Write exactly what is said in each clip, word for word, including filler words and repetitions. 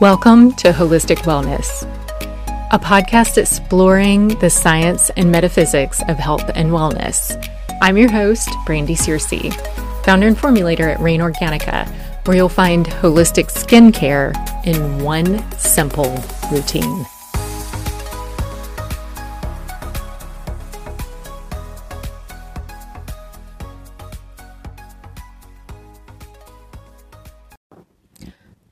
Welcome to Holistic Wellness, a podcast exploring the science and metaphysics of health and wellness. I'm your host, Brandy Searcy, founder and formulator at Rain Organica, where you'll find holistic skincare in one simple routine.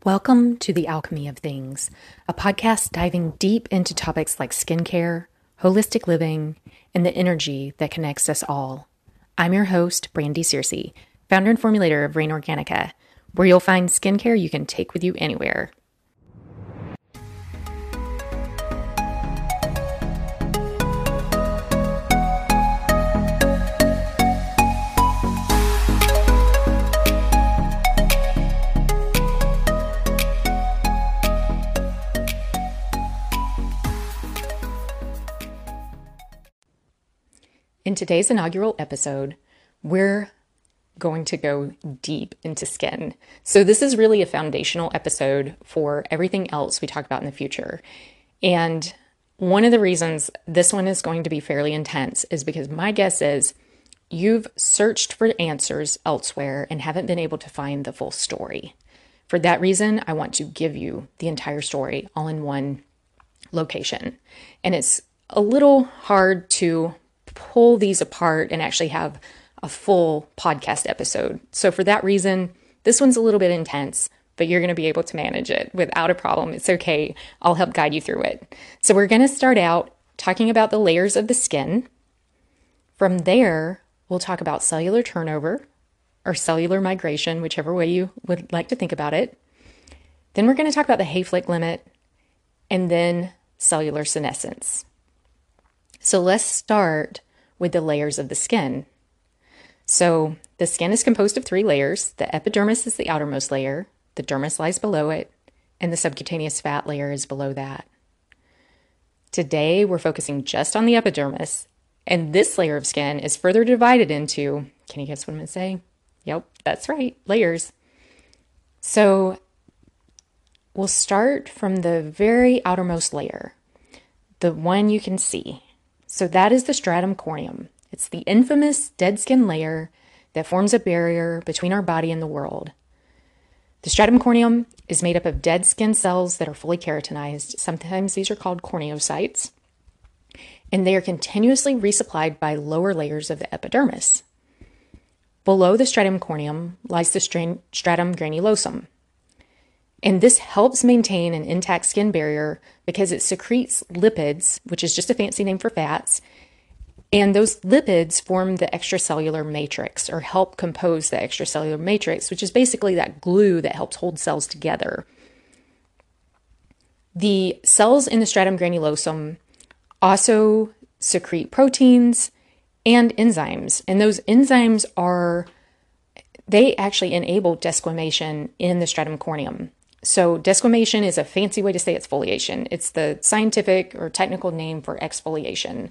Welcome to The Alchemy of Things, a podcast diving deep into topics like skincare, holistic living, and the energy that connects us all. I'm your host, Brandy Searcy, founder and formulator of Rain Organica, where you'll find skincare you can take with you anywhere. In today's inaugural episode, we're going to go deep into skin. So this is really a foundational episode for everything else we talk about in the future. And one of the reasons this one is going to be fairly intense is because my guess is you've searched for answers elsewhere and haven't been able to find the full story. For that reason, I want to give you the entire story all in one location. And it's a little hard to pull these apart and actually have a full podcast episode. So for that reason, this one's a little bit intense, but you're going to be able to manage it without a problem. It's okay. I'll help guide you through it. So we're going to start out talking about the layers of the skin. From there, we'll talk about cellular turnover or cellular migration, whichever way you would like to think about it. Then we're going to talk about the Hayflick limit and then cellular senescence. So let's start with the layers of the skin. So the skin is composed of three layers. The epidermis is the outermost layer, the dermis lies below it, and the subcutaneous fat layer is below that. Today, we're focusing just on the epidermis, and this layer of skin is further divided into, can you guess what I'm going to say? Yep, that's right, layers. So we'll start from the very outermost layer, the one you can see. So that is the stratum corneum. It's the infamous dead skin layer that forms a barrier between our body and the world. The stratum corneum is made up of dead skin cells that are fully keratinized. Sometimes these are called corneocytes, and they are continuously resupplied by lower layers of the epidermis. Below the stratum corneum lies the stratum granulosum, and this helps maintain an intact skin barrier because it secretes lipids, which is just a fancy name for fats. And those lipids form the extracellular matrix or help compose the extracellular matrix, which is basically that glue that helps hold cells together. The cells in the stratum granulosum also secrete proteins and enzymes. And those enzymes are, they actually enable desquamation in the stratum corneum. So desquamation is a fancy way to say exfoliation. It's the scientific or technical name for exfoliation,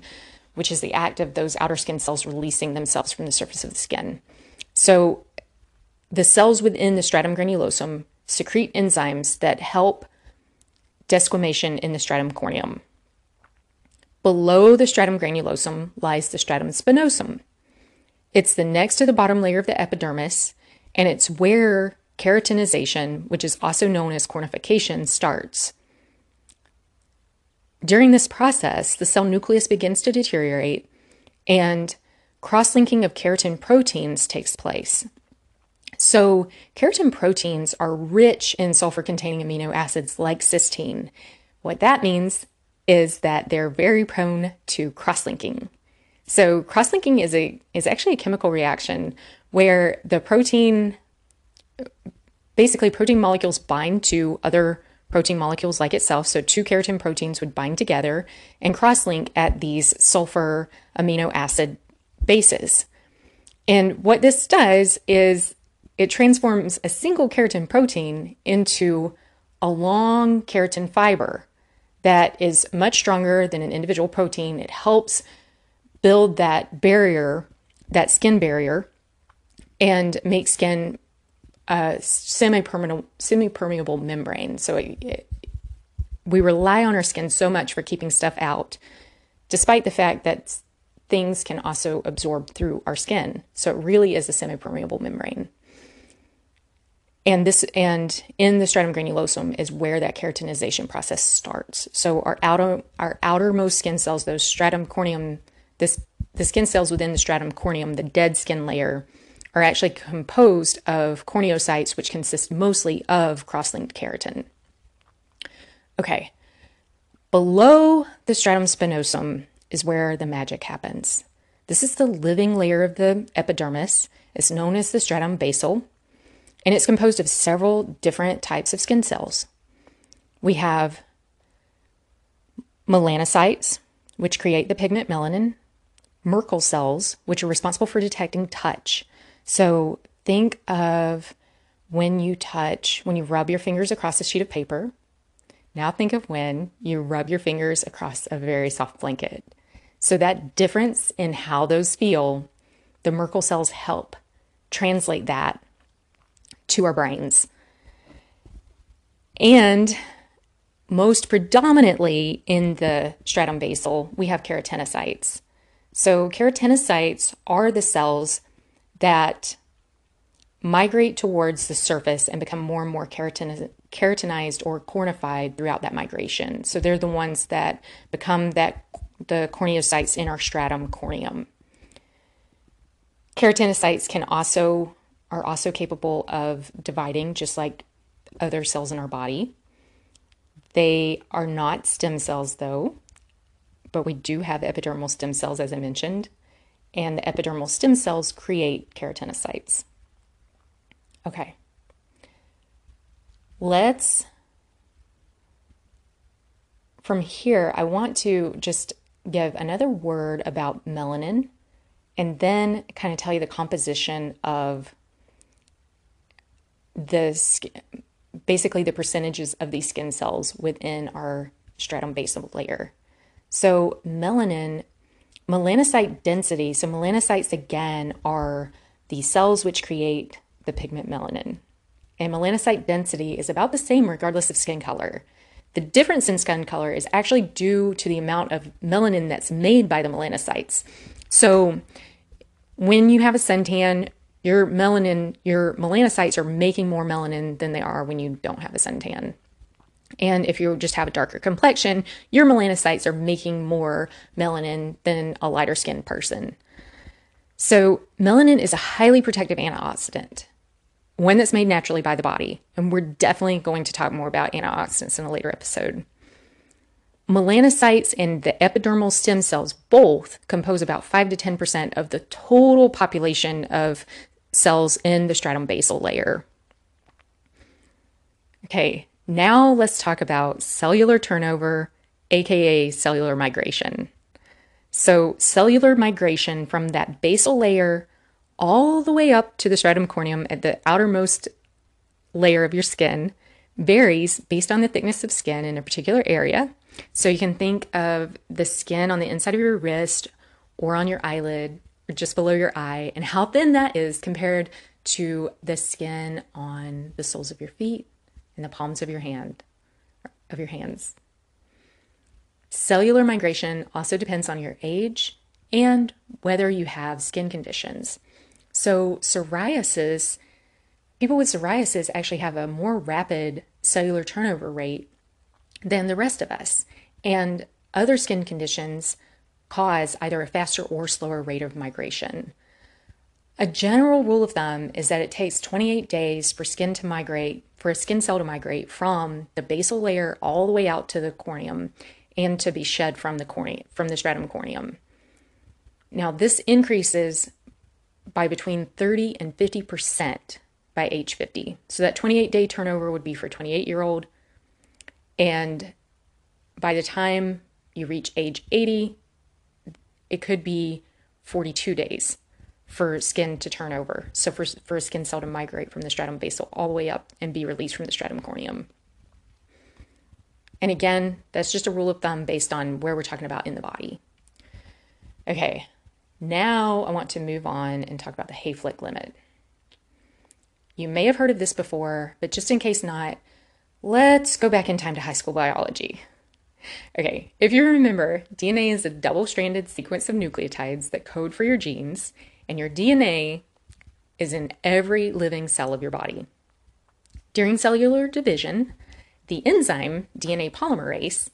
which is the act of those outer skin cells releasing themselves from the surface of the skin. So the cells within the stratum granulosum secrete enzymes that help desquamation in the stratum corneum. Below the stratum granulosum lies the stratum spinosum. It's the next to the bottom layer of the epidermis, and it's where keratinization, which is also known as cornification, starts. During this process, the cell nucleus begins to deteriorate and cross-linking of keratin proteins takes place. So keratin proteins are rich in sulfur-containing amino acids like cysteine. What that means is that they're very prone to cross-linking. So cross-linking is a is actually a chemical reaction where the protein Basically, protein molecules bind to other protein molecules like itself. So two keratin proteins would bind together and cross-link at these sulfur amino acid bases. And what this does is it transforms a single keratin protein into a long keratin fiber that is much stronger than an individual protein. It helps build that barrier, that skin barrier, and make skin uh, semi-permeable, semi-permeable membrane. So it, it, we rely on our skin so much for keeping stuff out, despite the fact that things can also absorb through our skin. So it really is a semi-permeable membrane. And this, and in the stratum granulosum is where that keratinization process starts. So our outer, our outermost skin cells, those stratum corneum, this, the skin cells within the stratum corneum, the dead skin layer, are actually composed of corneocytes, which consist mostly of cross-linked keratin. Okay, below the stratum spinosum is where the magic happens. This is the living layer of the epidermis. It's known as the stratum basal. And it's composed of several different types of skin cells. We have melanocytes, which create the pigment melanin, Merkel cells, which are responsible for detecting touch. So think of when you touch, when you rub your fingers across a sheet of paper. Now think of when you rub your fingers across a very soft blanket. So that difference in how those feel, the Merkel cells help translate that to our brains. And most predominantly in the stratum basal, we have keratinocytes. So keratinocytes are the cells that migrate towards the surface and become more and more keratin keratinized or cornified throughout that migration. So they're the ones that become that the corneocytes in our stratum corneum. Keratinocytes can also are also capable of dividing just like other cells in our body. They are not stem cells though, but we do have epidermal stem cells, as I mentioned, and the epidermal stem cells create keratinocytes. Okay, let's, from here, I want to just give another word about melanin and then kind of tell you the composition of the basically the percentages of these skin cells within our stratum basal layer. So melanin, melanocyte density. So melanocytes again are the cells which create the pigment melanin, and melanocyte density is about the same regardless of skin color. The difference in skin color is actually due to the amount of melanin that's made by the melanocytes. So when you have a suntan, Your melanin, your melanocytes are making more melanin than they are when you don't have a suntan. And if you just have a darker complexion, your melanocytes are making more melanin than a lighter skinned person. So melanin is a highly protective antioxidant, one that's made naturally by the body. And we're definitely going to talk more about antioxidants in a later episode. Melanocytes and the epidermal stem cells both compose about five to ten percent of the total population of cells in the stratum basal layer. Okay, now let's talk about cellular turnover, aka cellular migration. So cellular migration from that basal layer all the way up to the stratum corneum at the outermost layer of your skin varies based on the thickness of skin in a particular area. So you can think of the skin on the inside of your wrist or on your eyelid or just below your eye and how thin that is compared to the skin on the soles of your feet and the palms of your hand, of your hands. Cellular migration also depends on your age and whether you have skin conditions. So psoriasis, people with psoriasis actually have a more rapid cellular turnover rate than the rest of us. And other skin conditions cause either a faster or slower rate of migration. A general rule of thumb is that it takes twenty-eight days for skin to migrate, for a skin cell to migrate from the basal layer all the way out to the corneum and to be shed from the cornea, from the stratum corneum. Now this increases by between thirty and fifty percent by age fifty. So that twenty-eight day turnover would be for twenty-eight year old, and by the time you reach age eighty, it could be forty-two days for skin to turn over. So for, for a skin cell to migrate from the stratum basal all the way up and be released from the stratum corneum. And again, that's just a rule of thumb based on where we're talking about in the body. Okay, now I want to move on and talk about the Hayflick limit. You may have heard of this before, but just in case not, let's go back in time to high school biology. Okay, if you remember, D N A is a double-stranded sequence of nucleotides that code for your genes, and your D N A is in every living cell of your body. During cellular division, the enzyme D N A polymerase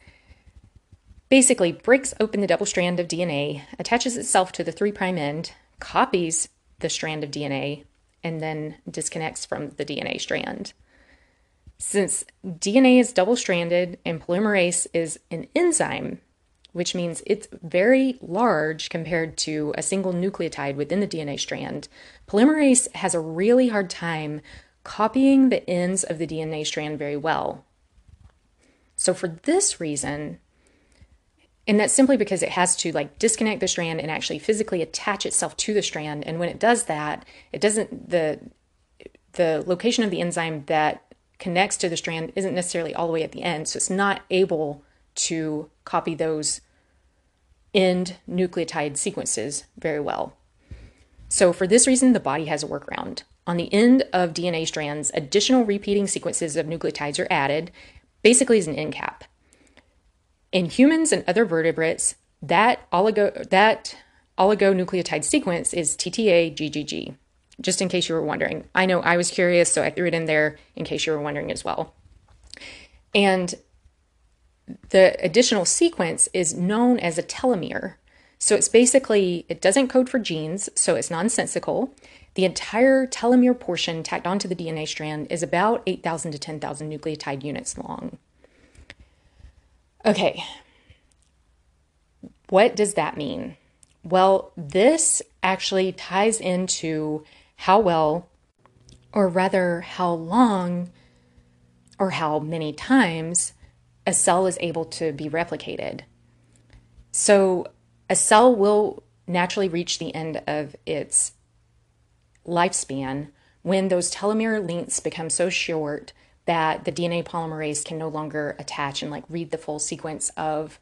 basically breaks open the double strand of D N A, attaches itself to the three prime end, copies the strand of D N A, and then disconnects from the D N A strand. Since D N A is double-stranded and polymerase is an enzyme, which means it's very large compared to a single nucleotide within the D N A strand, polymerase has a really hard time copying the ends of the D N A strand very well. So for this reason, and that's simply because it has to like disconnect the strand and actually physically attach itself to the strand, and when it does that, it doesn't, the, the location of the enzyme that connects to the strand isn't necessarily all the way at the end, so it's not able to copy those end nucleotide sequences very well. So for this reason, the body has a workaround. On the end of D N A strands, additional repeating sequences of nucleotides are added, basically as an end cap. In humans and other vertebrates, that oligo that oligonucleotide sequence is T T A G G G. Just in case you were wondering. I know I was curious, so I threw it in there in case you were wondering as well. And the additional sequence is known as a telomere. So it's basically, it doesn't code for genes, so it's nonsensical. The entire telomere portion tacked onto the D N A strand is about eight thousand to ten thousand nucleotide units long. Okay, what does that mean? Well, this actually ties into how well, or rather how long, or how many times a cell is able to be replicated. So a cell will naturally reach the end of its lifespan when those telomere lengths become so short that the D N A polymerase can no longer attach and like read the full sequence of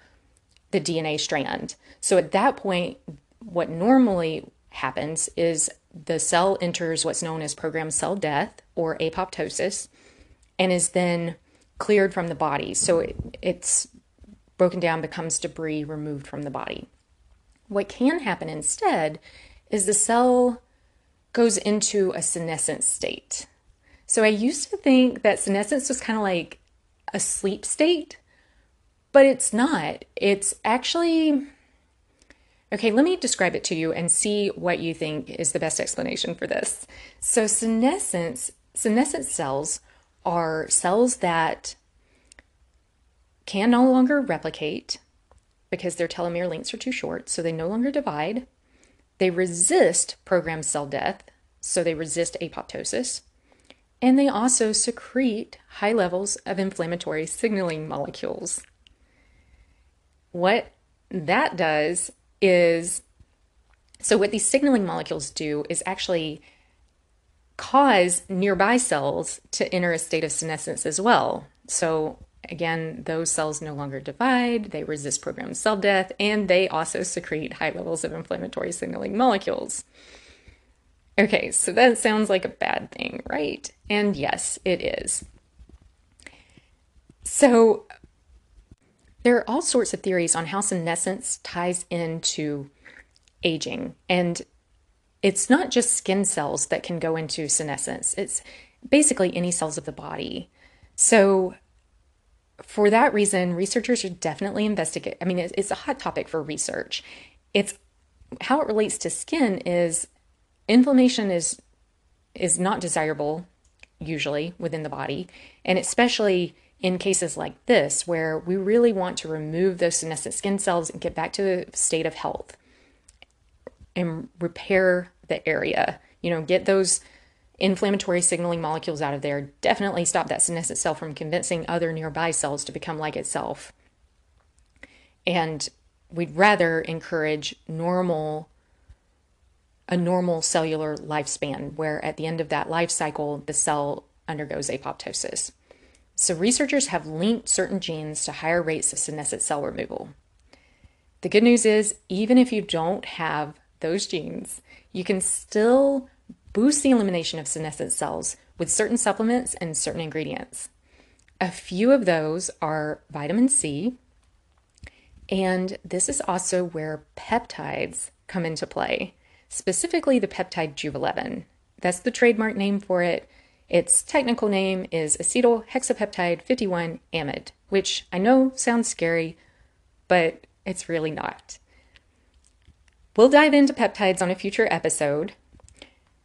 the D N A strand. So at that point, what normally happens is the cell enters what's known as programmed cell death or apoptosis and is then cleared from the body. So it, it's broken down, becomes debris removed from the body. What can happen instead is the cell goes into a senescent state. So I used to think that senescence was kind of like a sleep state, but it's not. It's actually... Okay, let me describe it to you and see what you think is the best explanation for this. So senescence, senescent cells are cells that can no longer replicate because their telomere lengths are too short, so they no longer divide. They resist programmed cell death, so they resist apoptosis. And they also secrete high levels of inflammatory signaling molecules. What that does is, so what these signaling molecules do is actually cause nearby cells to enter a state of senescence as well. So again, those cells no longer divide, they resist programmed cell death, and they also secrete high levels of inflammatory signaling molecules. Okay, so that sounds like a bad thing, right? And yes, it is. So there are all sorts of theories on how senescence ties into aging. And it's not just skin cells that can go into senescence. It's basically any cells of the body. So for that reason, researchers are definitely investigating. I mean, it's a hot topic for research. It's how it relates to skin is inflammation is is not desirable usually within the body, and especially in cases like this, where we really want to remove those senescent skin cells and get back to a state of health and repair the area, you know, get those inflammatory signaling molecules out of there, definitely stop that senescent cell from convincing other nearby cells to become like itself. And we'd rather encourage normal, a normal cellular lifespan, where at the end of that life cycle, the cell undergoes apoptosis. So researchers have linked certain genes to higher rates of senescent cell removal. The good news is, even if you don't have those genes, you can still boost the elimination of senescent cells with certain supplements and certain ingredients. A few of those are vitamin C, and this is also where peptides come into play, specifically the peptide J U V eleven. That's the trademark name for it. Its technical name is acetyl hexapeptide fifty-one amide, which I know sounds scary, but it's really not. We'll dive into peptides on a future episode.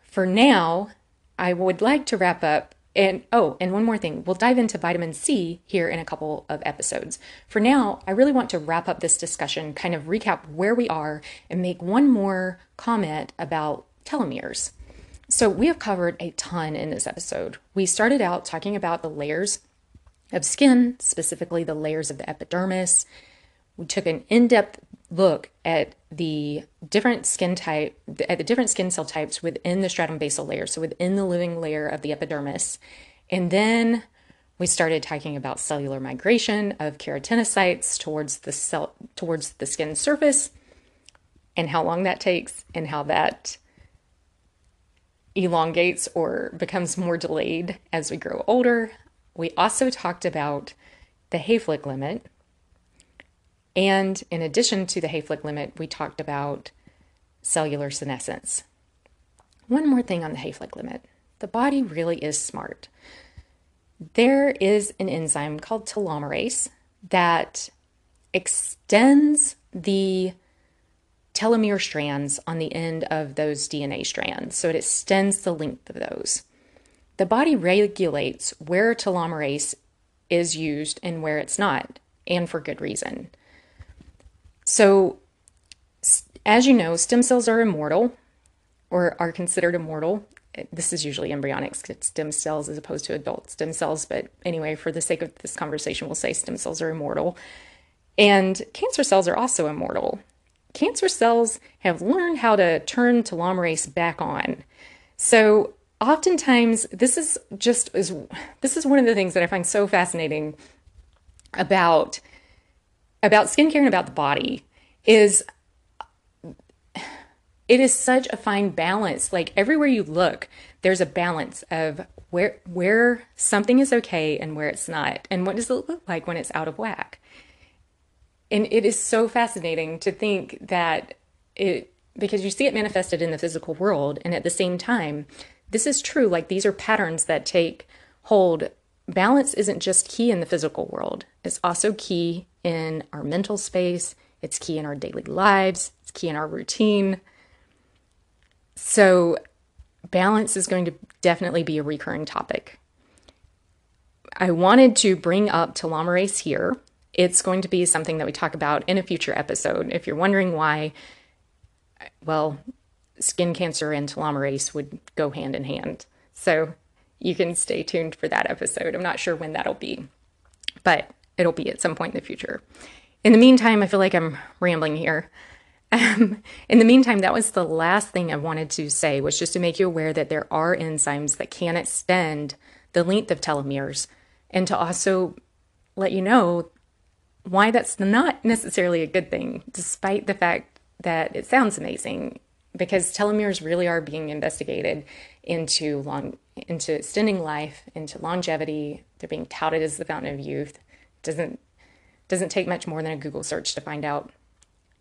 For now, I would like to wrap up, and oh, and one more thing, we'll dive into vitamin C here in a couple of episodes. For now, I really want to wrap up this discussion, kind of recap where we are, and make one more comment about telomeres. So we have covered a ton in this episode. We started out talking about the layers of skin, specifically the layers of the epidermis. We took an in-depth look at the different skin type, at the different skin cell types within the stratum basal layer, so within the living layer of the epidermis. And then we started talking about cellular migration of keratinocytes towards the cell, towards the skin surface, and how long that takes, and how that elongates or becomes more delayed as we grow older. We also talked about the Hayflick limit. And in addition to the Hayflick limit, we talked about cellular senescence. One more thing on the Hayflick limit. The body really is smart. There is an enzyme called telomerase that extends the telomere strands on the end of those D N A strands, so it extends the length of those. The body regulates where telomerase is used and where it's not, and for good reason. So, as you know, stem cells are immortal, or are considered immortal. This is usually embryonic stem cells as opposed to adult stem cells, but anyway, for the sake of this conversation, we'll say stem cells are immortal. And cancer cells are also immortal. Cancer cells have learned how to turn telomerase back on. So oftentimes, this is just is this is one of the things that I find so fascinating about, about skincare and about the body, is it is such a fine balance. Like everywhere you look, there's a balance of where where something is okay and where it's not. And what does it look like when it's out of whack? And it is so fascinating to think that it, because you see it manifested in the physical world, and at the same time, this is true. Like these are patterns that take hold. Balance isn't just key in the physical world. It's also key in our mental space. It's key in our daily lives. It's key in our routine. So balance is going to definitely be a recurring topic. I wanted to bring up telomerase here. It's going to be something that we talk about in a future episode. If you're wondering why, well, skin cancer and telomerase would go hand in hand. So you can stay tuned for that episode. I'm not sure when that'll be, but it'll be at some point in the future. In the meantime, I feel like I'm rambling here. Um, in the meantime, that was the last thing I wanted to say, was just to make you aware that there are enzymes that can extend the length of telomeres, and to also let you know why that's not necessarily a good thing, despite the fact that it sounds amazing, because telomeres really are being investigated into long, into extending life, into longevity. They're being touted as the fountain of youth. Doesn't doesn't take much more than a Google search to find out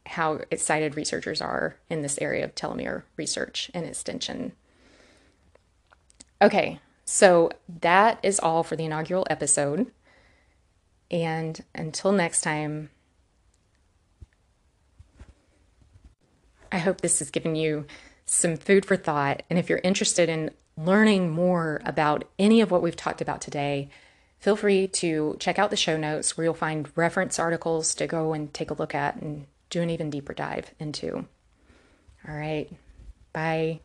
how excited researchers are in this area of telomere research and extension. Okay, so that is all for the inaugural episode. And until next time, I hope this has given you some food for thought. And if you're interested in learning more about any of what we've talked about today, feel free to check out the show notes, where you'll find reference articles to go and take a look at and do an even deeper dive into. All right, bye.